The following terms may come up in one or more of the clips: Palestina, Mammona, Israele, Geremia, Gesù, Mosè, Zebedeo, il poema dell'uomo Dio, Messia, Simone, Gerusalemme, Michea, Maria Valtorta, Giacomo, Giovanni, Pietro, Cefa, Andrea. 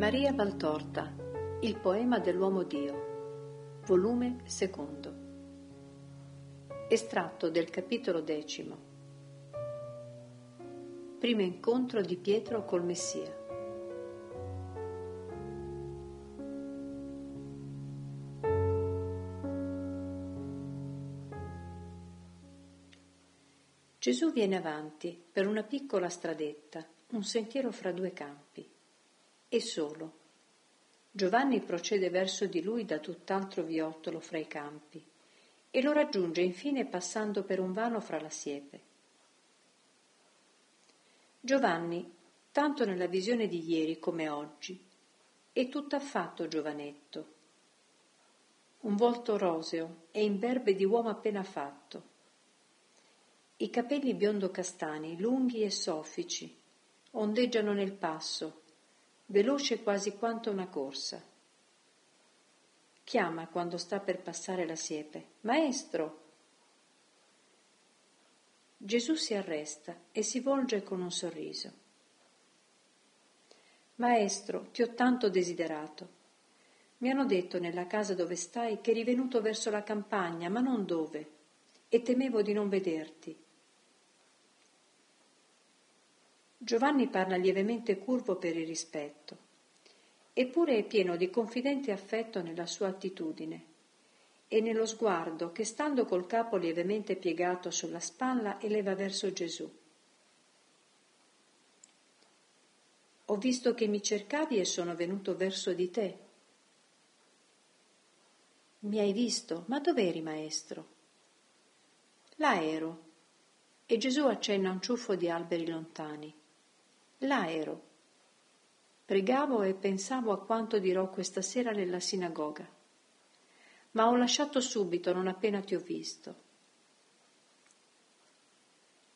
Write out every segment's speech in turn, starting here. Maria Valtorta, il poema dell'uomo Dio, volume 2, estratto del capitolo 10, primo incontro di Pietro col Messia. Gesù viene avanti per una piccola stradetta, un sentiero fra due campi, e solo. Giovanni procede verso di lui da tutt'altro viottolo fra i campi e lo raggiunge infine passando per un vano fra la siepe. Giovanni, tanto nella visione di ieri come oggi, è tutt'affatto giovanetto. Un volto roseo e imberbe di uomo appena fatto. I capelli biondo-castani, lunghi e soffici, ondeggiano nel passo, veloce quasi quanto una corsa. Chiama quando sta per passare la siepe: «Maestro!» Gesù si arresta e si volge con un sorriso. «Maestro, ti ho tanto desiderato. Mi hanno detto nella casa dove stai che eri venuto verso la campagna, ma non dove, e temevo di non vederti». Giovanni parla lievemente curvo per il rispetto, eppure è pieno di confidente affetto nella sua attitudine e nello sguardo che, stando col capo lievemente piegato sulla spalla, eleva verso Gesù. «Ho visto che mi cercavi e sono venuto verso di te». «Mi hai visto? Ma dov'eri, maestro?» «Là ero». E Gesù accenna un ciuffo di alberi lontani. «Là ero. Pregavo e pensavo a quanto dirò questa sera nella sinagoga, ma ho lasciato subito non appena ti ho visto».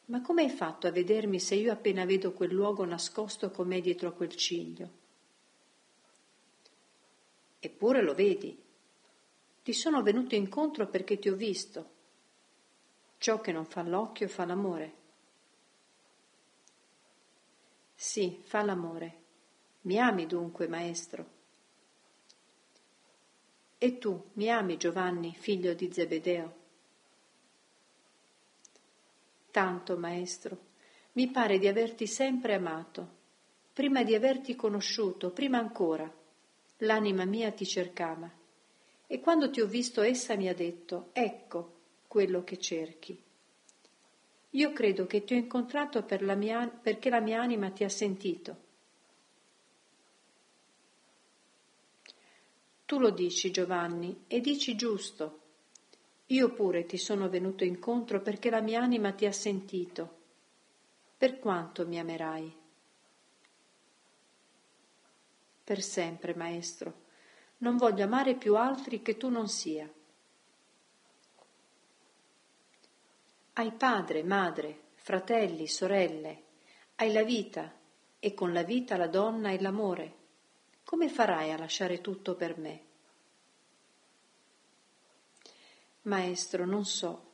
«Ma come hai fatto a vedermi se io appena vedo quel luogo nascosto com'è dietro quel ciglio?» «Eppure lo vedi. Ti sono venuto incontro perché ti ho visto. Ciò che non fa l'occhio fa l'amore». «Sì, fa l'amore. Mi ami dunque, maestro?» «E tu mi ami, Giovanni, figlio di Zebedeo?» «Tanto, maestro, mi pare di averti sempre amato. Prima di averti conosciuto, prima ancora, l'anima mia ti cercava, e quando ti ho visto essa mi ha detto: ecco quello che cerchi. Io credo che ti ho incontrato perché la mia anima ti ha sentito». «Tu lo dici, Giovanni, e dici giusto. Io pure ti sono venuto incontro perché la mia anima ti ha sentito. Per quanto mi amerai?» «Per sempre, maestro. Non voglio amare più altri che tu non sia». «Hai padre, madre, fratelli, sorelle, hai la vita, e con la vita la donna e l'amore. Come farai a lasciare tutto per me?» «Maestro, non so,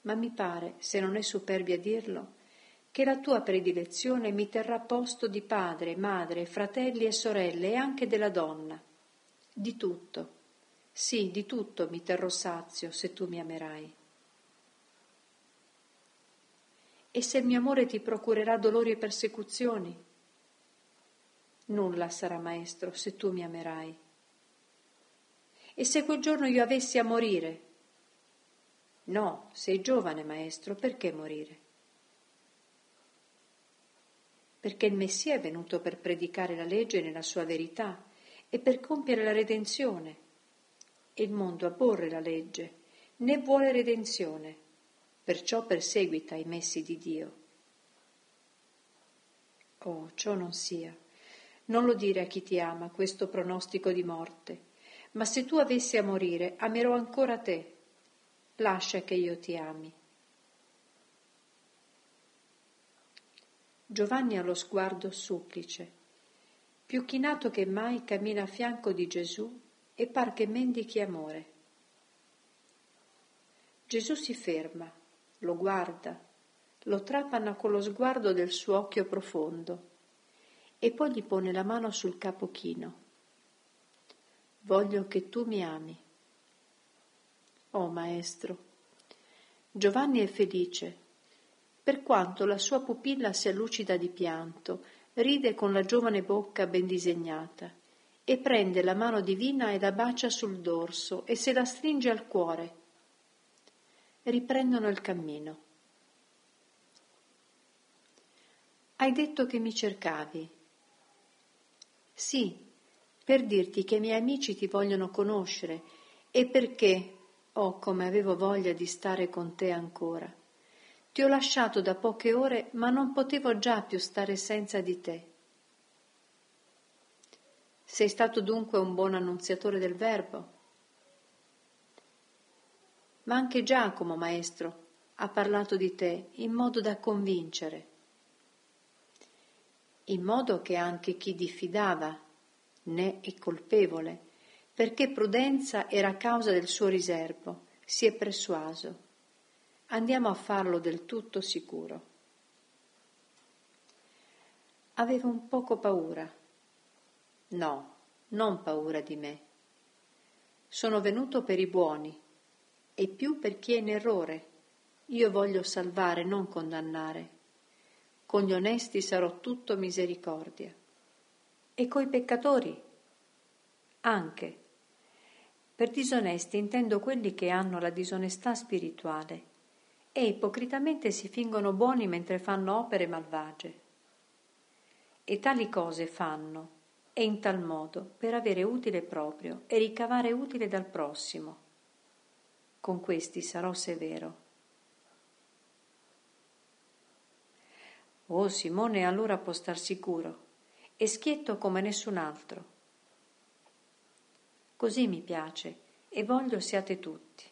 ma mi pare, se non è superbia dirlo, che la tua predilezione mi terrà posto di padre, madre, fratelli e sorelle, e anche della donna. Di tutto, sì, di tutto mi terrò sazio se tu mi amerai. E se il mio amore ti procurerà dolori e persecuzioni?» «Nulla sarà, maestro, se tu mi amerai». «E se quel giorno io avessi a morire?» «No, sei giovane, maestro, perché morire?» «Perché il Messia è venuto per predicare la legge nella sua verità e per compiere la redenzione. E il mondo aborre la legge, né vuole redenzione. Perciò perseguita i messi di Dio». «Oh, ciò non sia. Non lo dire a chi ti ama, questo pronostico di morte. Ma se tu avessi a morire, amerò ancora te. Lascia che io ti ami». Giovanni ha lo sguardo supplice. Più chinato che mai cammina a fianco di Gesù e par che mendichi amore. Gesù si ferma, lo guarda, lo trapana con lo sguardo del suo occhio profondo e poi gli pone la mano sul capo chino. Voglio che tu mi ami. Oh maestro, Giovanni è felice, per quanto la sua pupilla sia lucida di pianto, ride con la giovane bocca ben disegnata e prende la mano divina e la bacia sul dorso e se la stringe al cuore. Riprendono il cammino. Hai detto che mi cercavi. Sì, per dirti che i miei amici ti vogliono conoscere e perché, oh, come avevo voglia di stare con te ancora. Ti ho lasciato da poche ore, ma non potevo già più stare senza di te. Sei stato dunque un buon annunziatore del Verbo? Ma anche Giacomo, maestro, ha parlato di te in modo da convincere, in modo che anche chi diffidava né è colpevole, perché prudenza era causa del suo riserbo, si è persuaso. Andiamo a farlo del tutto sicuro. Avevo un poco paura. No, non paura di me. Sono venuto per i buoni e più per chi è in errore. Io voglio salvare, non condannare. Con gli onesti sarò tutto misericordia. E coi peccatori? Anche. Per disonesti intendo quelli che hanno la disonestà spirituale e ipocritamente si fingono buoni mentre fanno opere malvagie. E tali cose fanno, e in tal modo, per avere utile proprio e ricavare utile dal prossimo. Con questi sarò severo. Oh, Simone allora può star sicuro, e schietto come nessun altro. Così mi piace e voglio siate tutti.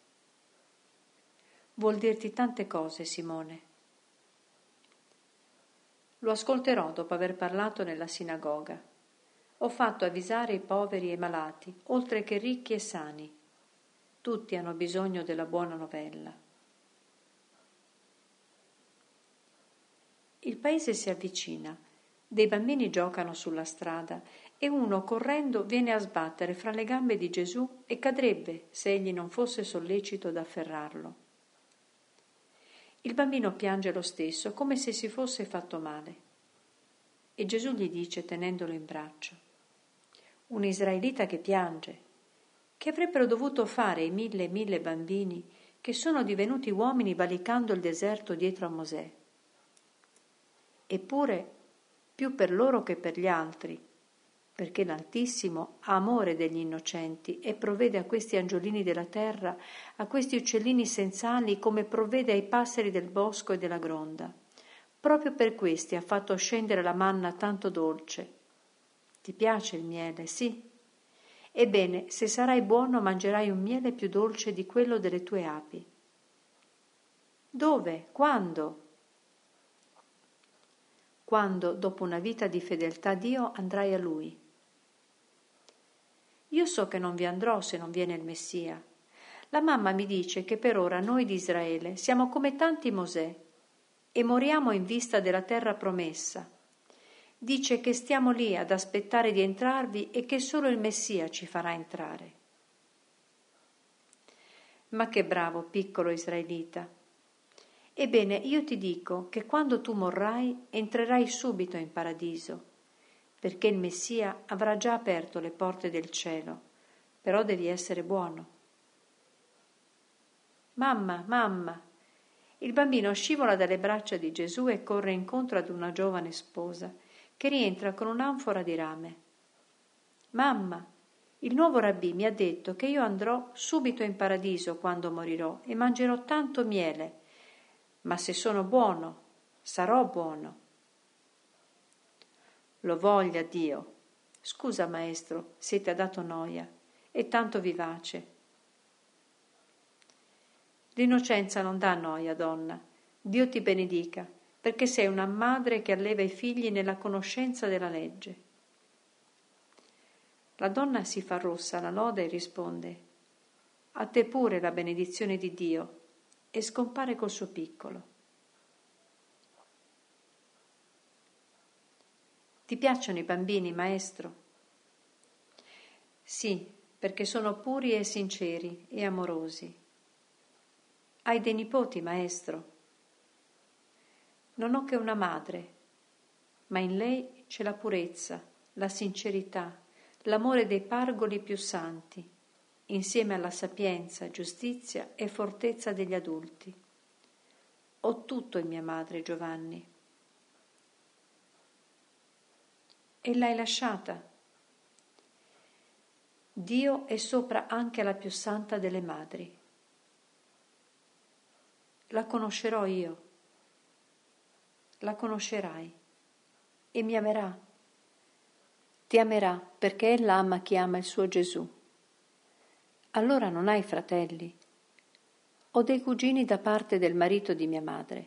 Vuol dirti tante cose, Simone. Lo ascolterò dopo aver parlato nella sinagoga. Ho fatto avvisare i poveri e i malati, oltre che ricchi e sani. Tutti hanno bisogno della buona novella. Il paese si avvicina, dei bambini giocano sulla strada e uno correndo viene a sbattere fra le gambe di Gesù e cadrebbe se egli non fosse sollecito ad afferrarlo. Il bambino piange lo stesso come se si fosse fatto male e Gesù gli dice tenendolo in braccio: un israelita che piange, che avrebbero dovuto fare i 1000 e 1000 bambini che sono divenuti uomini valicando il deserto dietro a Mosè. Eppure, più per loro che per gli altri, perché l'Altissimo ha amore degli innocenti e provvede a questi angiolini della terra, a questi uccellini senza ali, come provvede ai passeri del bosco e della gronda. Proprio per questi ha fatto scendere la manna tanto dolce. Ti piace il miele, sì? Ebbene, se sarai buono mangerai un miele più dolce di quello delle tue api. Dove? Quando? Quando, dopo una vita di fedeltà a Dio, andrai a Lui. Io so che non vi andrò se non viene il Messia. La mamma mi dice che per ora noi di Israele siamo come tanti Mosè e moriamo in vista della terra promessa. Dice che stiamo lì ad aspettare di entrarvi e che solo il Messia ci farà entrare. Ma che bravo piccolo israelita! Ebbene, io ti dico che quando tu morrai entrerai subito in paradiso, perché il Messia avrà già aperto le porte del cielo, però devi essere buono. Mamma, mamma! Il bambino scivola dalle braccia di Gesù e corre incontro ad una giovane sposa che rientra con un'anfora di rame. Mamma, il nuovo rabbì mi ha detto che io andrò subito in paradiso quando morirò e mangerò tanto miele. Ma se sono buono, sarò buono. Lo voglia Dio. Scusa, maestro, se ti ha dato noia, è tanto vivace. L'innocenza non dà noia, donna. Dio ti benedica, perché sei una madre che alleva i figli nella conoscenza della legge. La donna si fa rossa alla lode e risponde: a te pure la benedizione di Dio. E scompare col suo piccolo. Ti piacciono i bambini, maestro? Sì, perché sono puri e sinceri e amorosi. Hai dei nipoti, maestro? Non ho che una madre, ma in lei c'è la purezza, la sincerità, l'amore dei pargoli più santi, insieme alla sapienza, giustizia e fortezza degli adulti. Ho tutto in mia madre, Giovanni. E l'hai lasciata? Dio è sopra anche alla più santa delle madri. La conoscerò io, la conoscerai e mi amerà. Ti amerà perché ella ama chi ama il suo Gesù. Allora non hai fratelli. Ho dei cugini da parte del marito di mia madre,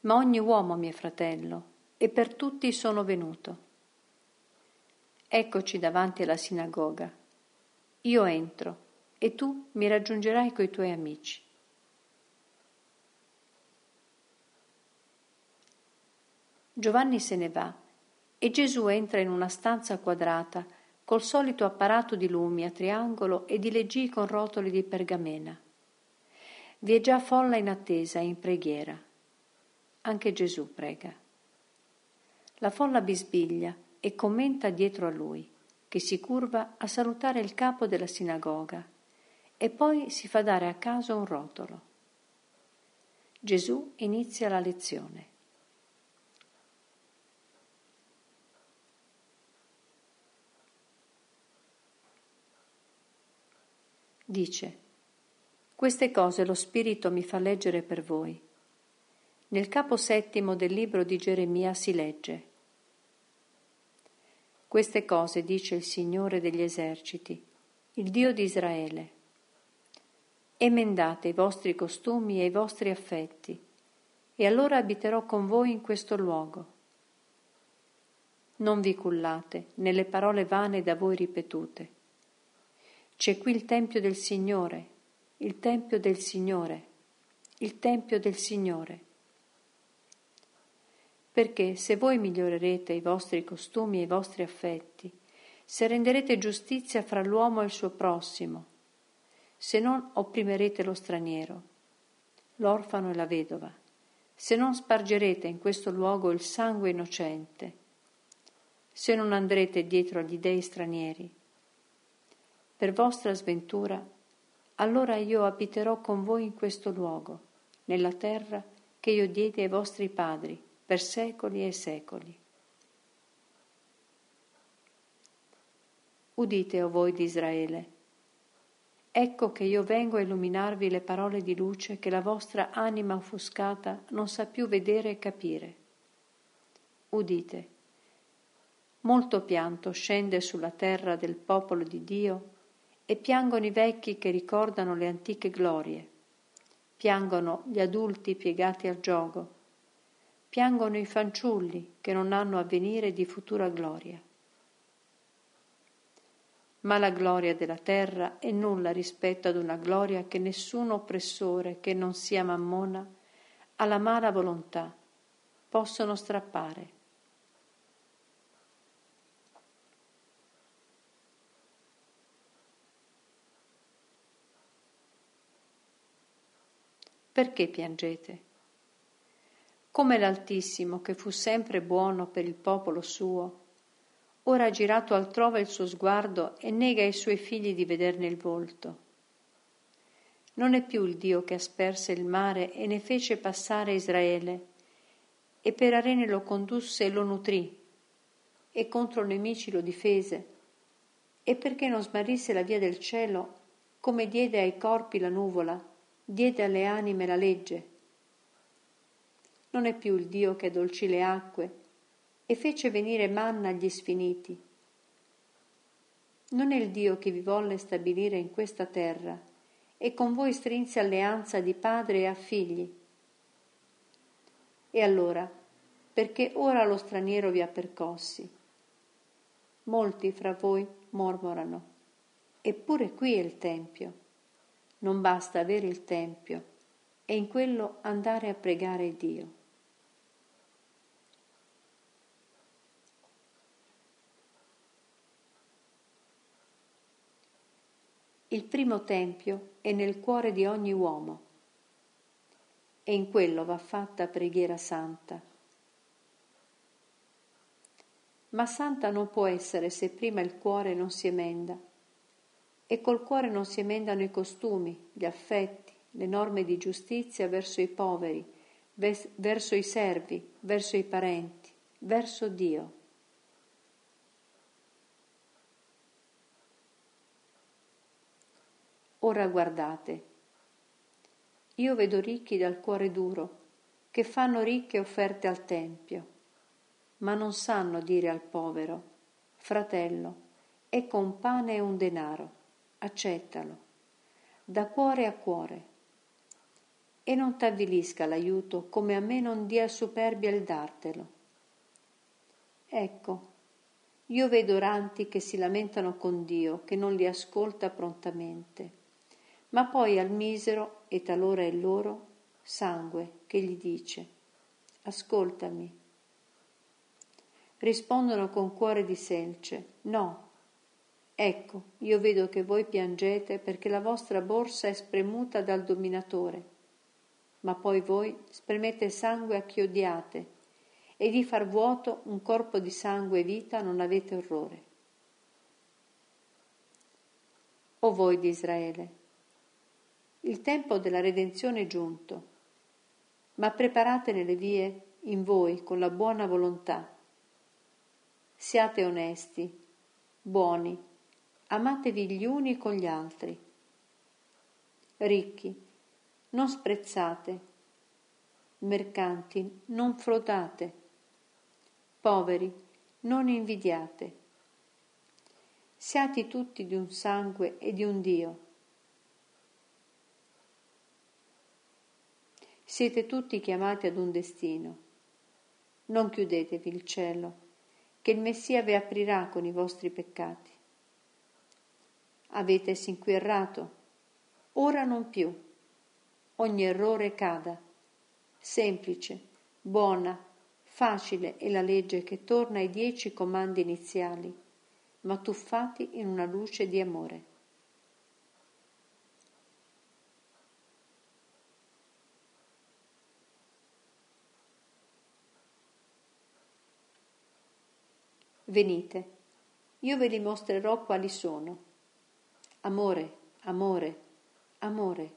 ma ogni uomo mio fratello, e per tutti sono venuto. Eccoci davanti alla sinagoga. Io entro e tu mi raggiungerai coi tuoi amici. Giovanni se ne va e Gesù entra in una stanza quadrata col solito apparato di lumi a triangolo e di leggii con rotoli di pergamena. Vi è già folla in attesa e in preghiera. Anche Gesù prega. La folla bisbiglia e commenta dietro a lui, che si curva a salutare il capo della sinagoga e poi si fa dare a caso un rotolo. Gesù inizia la lezione. Dice: queste cose lo Spirito mi fa leggere per voi. Nel capo VII del libro di Geremia si legge: queste cose dice il Signore degli eserciti, il Dio di Israele. Emendate i vostri costumi e i vostri affetti, e allora abiterò con voi in questo luogo. Non vi cullate nelle parole vane da voi ripetute. C'è qui il Tempio del Signore, il Tempio del Signore, il Tempio del Signore. Perché se voi migliorerete i vostri costumi e i vostri affetti, se renderete giustizia fra l'uomo e il suo prossimo, se non opprimerete lo straniero, l'orfano e la vedova, se non spargerete in questo luogo il sangue innocente, se non andrete dietro agli dei stranieri, per vostra sventura, allora io abiterò con voi in questo luogo, nella terra che io diedi ai vostri padri, per secoli e secoli. Udite, o voi di Israele, ecco che io vengo a illuminarvi le parole di luce che la vostra anima offuscata non sa più vedere e capire. Udite, molto pianto scende sulla terra del popolo di Dio e piangono i vecchi che ricordano le antiche glorie, piangono gli adulti piegati al giogo, piangono i fanciulli che non hanno avvenire di futura gloria. Ma la gloria della terra è nulla rispetto ad una gloria che nessun oppressore, che non sia Mammona, alla mala volontà possono strappare. Perché piangete? Come l'Altissimo, che fu sempre buono per il popolo suo, ora ha girato altrove il suo sguardo e nega ai suoi figli di vederne il volto. Non è più il Dio che asperse il mare e ne fece passare Israele, e per arene lo condusse e lo nutrì, e contro nemici lo difese, e perché non smarrisse la via del cielo, come diede ai corpi la nuvola, diede alle anime la legge. Non è più il Dio che addolcì le acque e fece venire manna agli sfiniti. Non è il Dio che vi volle stabilire in questa terra e con voi strinse alleanza di padre e a figli. E allora, perché ora lo straniero vi ha percossi? Molti fra voi mormorano, eppure qui è il Tempio. Non basta avere il Tempio e in quello andare a pregare Dio. Il primo tempio è nel cuore di ogni uomo e in quello va fatta preghiera santa. Ma santa non può essere se prima il cuore non si emenda, e col cuore non si emendano i costumi, gli affetti, le norme di giustizia verso i poveri, verso i servi, verso i parenti, verso Dio. Ora guardate, io vedo ricchi dal cuore duro, che fanno ricche offerte al tempio, ma non sanno dire al povero: fratello, è con pane e un denaro, accettalo, da cuore a cuore, e non t'avvilisca l'aiuto, come a me non dia superbia il dartelo. Ecco, io vedo oranti che si lamentano con Dio, che non li ascolta prontamente, ma poi al misero, e talora è loro, sangue, che gli dice: ascoltami. Rispondono con cuore di selce: no. Ecco, io vedo che voi piangete perché la vostra borsa è spremuta dal dominatore, ma poi voi spremete sangue a chi odiate, e di far vuoto un corpo di sangue e vita non avete orrore. O voi di Israele, il tempo della redenzione è giunto, ma preparatene le vie in voi con la buona volontà. Siate onesti, buoni, amatevi gli uni con gli altri. Ricchi, non sprezzate. Mercanti, non frodate. Poveri, non invidiate. Siate tutti di un sangue e di un Dio. Siete tutti chiamati ad un destino. Non chiudetevi il cielo, che il Messia vi aprirà con i vostri peccati. Avete sin qui errato, ora non più. Ogni errore cada. Semplice, buona, facile è la legge che torna ai 10 comandi iniziali, ma tuffati in una luce di amore. Venite, io ve li mostrerò quali sono. Amore, amore, amore,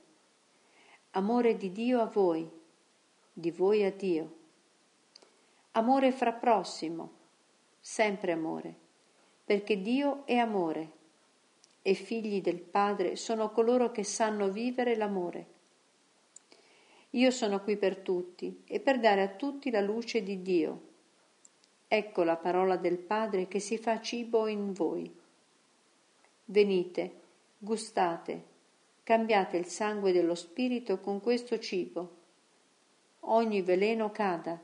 amore di Dio a voi, di voi a Dio. Amore fra prossimo, sempre amore, perché Dio è amore, e figli del Padre sono coloro che sanno vivere l'amore. Io sono qui per tutti e per dare a tutti la luce di Dio. Ecco la parola del Padre che si fa cibo in voi. Venite, gustate, cambiate il sangue dello Spirito con questo cibo. Ogni veleno cada,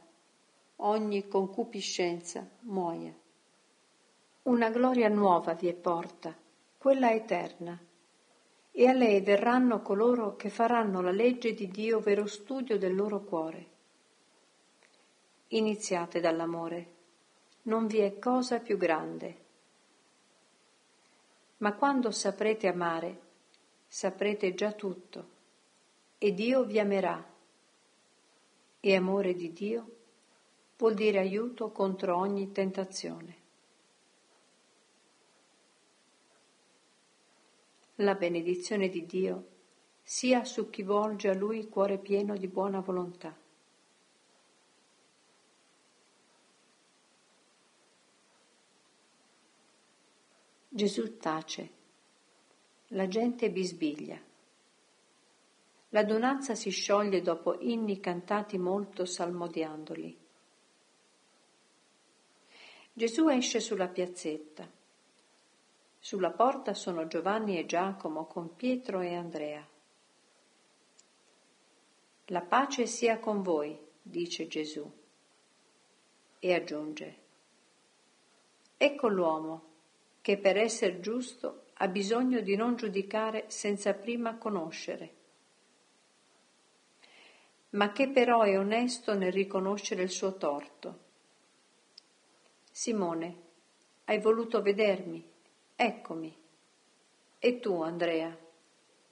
ogni concupiscenza muoia. Una gloria nuova vi è porta, quella eterna, e a lei verranno coloro che faranno la legge di Dio vero studio del loro cuore. Iniziate dall'amore. Non vi è cosa più grande. Ma quando saprete amare, saprete già tutto, e Dio vi amerà. E amore di Dio vuol dire aiuto contro ogni tentazione. La benedizione di Dio sia su chi volge a Lui cuore pieno di buona volontà. Gesù tace, la gente bisbiglia. L'adunanza si scioglie dopo inni cantati molto salmodiandoli. Gesù esce sulla piazzetta. Sulla porta sono Giovanni e Giacomo con Pietro e Andrea. La pace sia con voi, dice Gesù, e aggiunge: ecco l'uomo che per essere giusto ha bisogno di non giudicare senza prima conoscere, ma che però è onesto nel riconoscere il suo torto. Simone, hai voluto vedermi, eccomi. E tu, Andrea,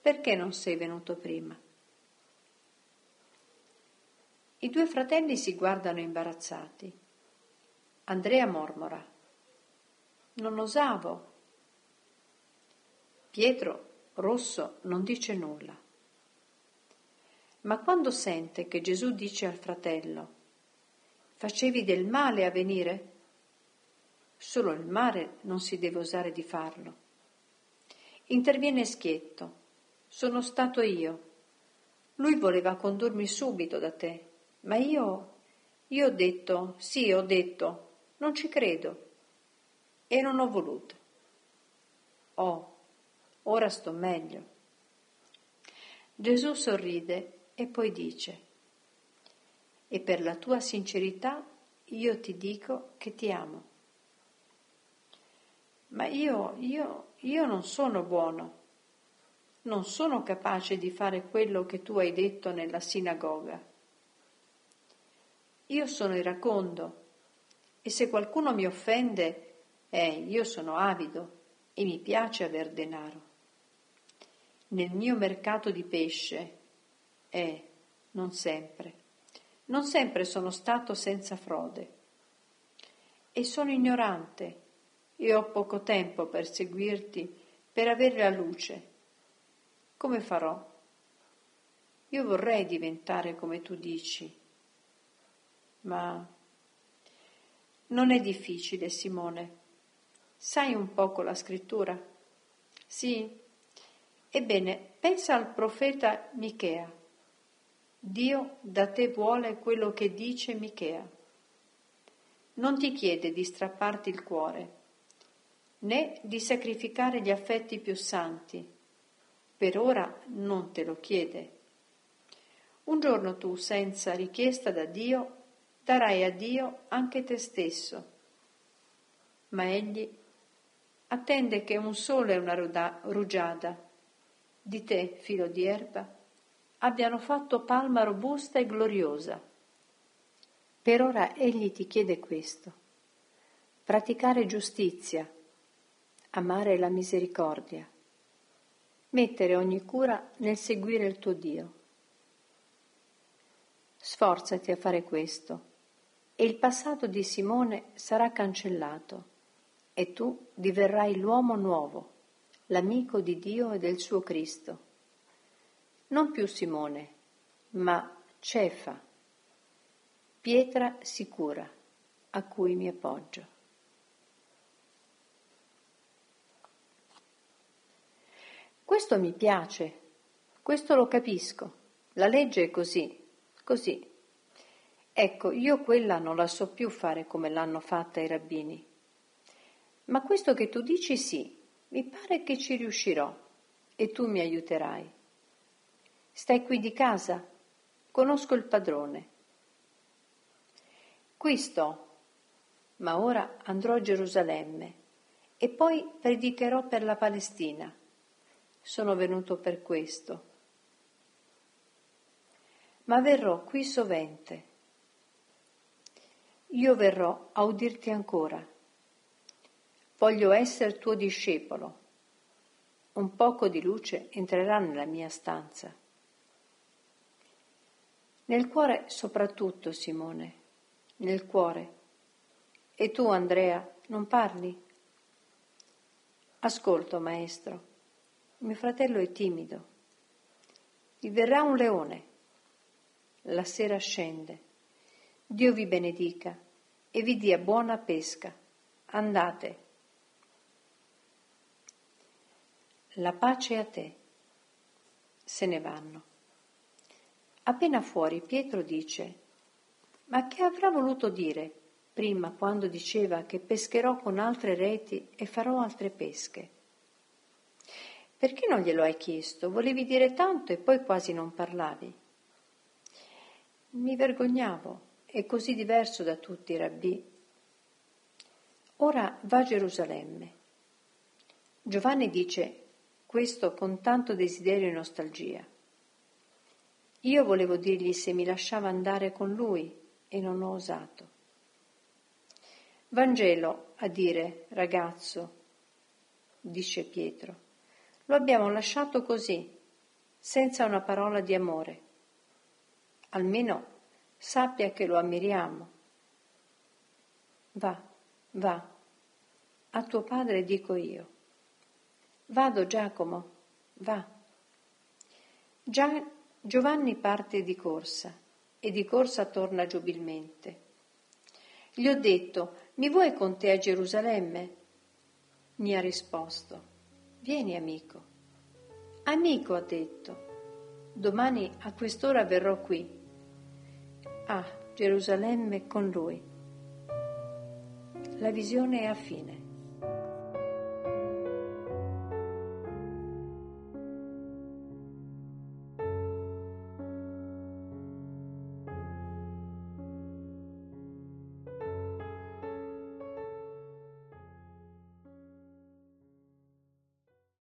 perché non sei venuto prima? I due fratelli si guardano imbarazzati. Andrea mormora: non osavo. Pietro, rosso, non dice nulla. Ma quando sente che Gesù dice al fratello: facevi del male a venire? Solo il male non si deve osare di farlo. Interviene schietto: sono stato io. Lui voleva condurmi subito da te, ma io ho detto, sì, ho detto, non ci credo, e non ho voluto. Oh, ora sto meglio. Gesù sorride e poi dice: e per la tua sincerità io ti dico che ti amo. Ma io non sono buono, non sono capace di fare quello che tu hai detto nella sinagoga. Io sono iracondo e se qualcuno mi offende, io sono avido e mi piace aver denaro. Nel mio mercato di pesce, non sempre sono stato senza frode. E sono ignorante e ho poco tempo per seguirti, per avere la luce. Come farò? Io vorrei diventare come tu dici, ma non è difficile, Simone. Sai un poco la scrittura? Sì. Ebbene, pensa al profeta Michea. Dio da te vuole quello che dice Michea. Non ti chiede di strapparti il cuore, né di sacrificare gli affetti più santi. Per ora non te lo chiede. Un giorno tu, senza richiesta da Dio, darai a Dio anche te stesso. Ma egli attende che un sole e una rugiada di te, filo di erba, abbiano fatto palma robusta e gloriosa. Per ora egli ti chiede questo: praticare giustizia, amare la misericordia, mettere ogni cura nel seguire il tuo Dio. Sforzati a fare questo e il passato di Simone sarà cancellato e tu diverrai l'uomo nuovo, l'amico di Dio e del suo Cristo. Non più Simone, ma Cefa, pietra sicura a cui mi appoggio. Questo mi piace, questo lo capisco, la legge è così. Ecco, io quella non la so più fare come l'hanno fatta i rabbini. Ma questo che tu dici sì, mi pare che ci riuscirò e tu mi aiuterai. Stai qui di casa, conosco il padrone. Qui sto, ma ora andrò a Gerusalemme e poi predicherò per la Palestina. Sono venuto per questo. Ma verrò qui sovente. Io verrò a udirti ancora. Voglio essere tuo discepolo. Un poco di luce entrerà nella mia stanza. Nel cuore soprattutto, Simone, nel cuore. E tu, Andrea, non parli? Ascolto, maestro, mio fratello è timido. Vi verrà un leone. La sera scende. Dio vi benedica e vi dia buona pesca. Andate. La pace a te. Se ne vanno. Appena fuori Pietro dice: ma che avrà voluto dire prima quando diceva che pescherò con altre reti e farò altre pesche? Perché non glielo hai chiesto? Volevi dire tanto e poi quasi non parlavi. Mi vergognavo, è così diverso da tutti i rabbì. Ora va a Gerusalemme. Giovanni dice questo con tanto desiderio e nostalgia. Io volevo dirgli se mi lasciava andare con lui e non ho osato. Vangelo a dire, ragazzo, dice Pietro, lo abbiamo lasciato così, senza una parola di amore. Almeno sappia che lo ammiriamo. Va, va, a tuo padre dico io. Vado, Giacomo, va. Giovanni parte di corsa e di corsa torna giobilmente. Gli ho detto: mi vuoi con te a Gerusalemme? Mi ha risposto: vieni, amico. Amico, ha detto, domani a quest'ora verrò qui. A Gerusalemme con lui. La visione è a fine.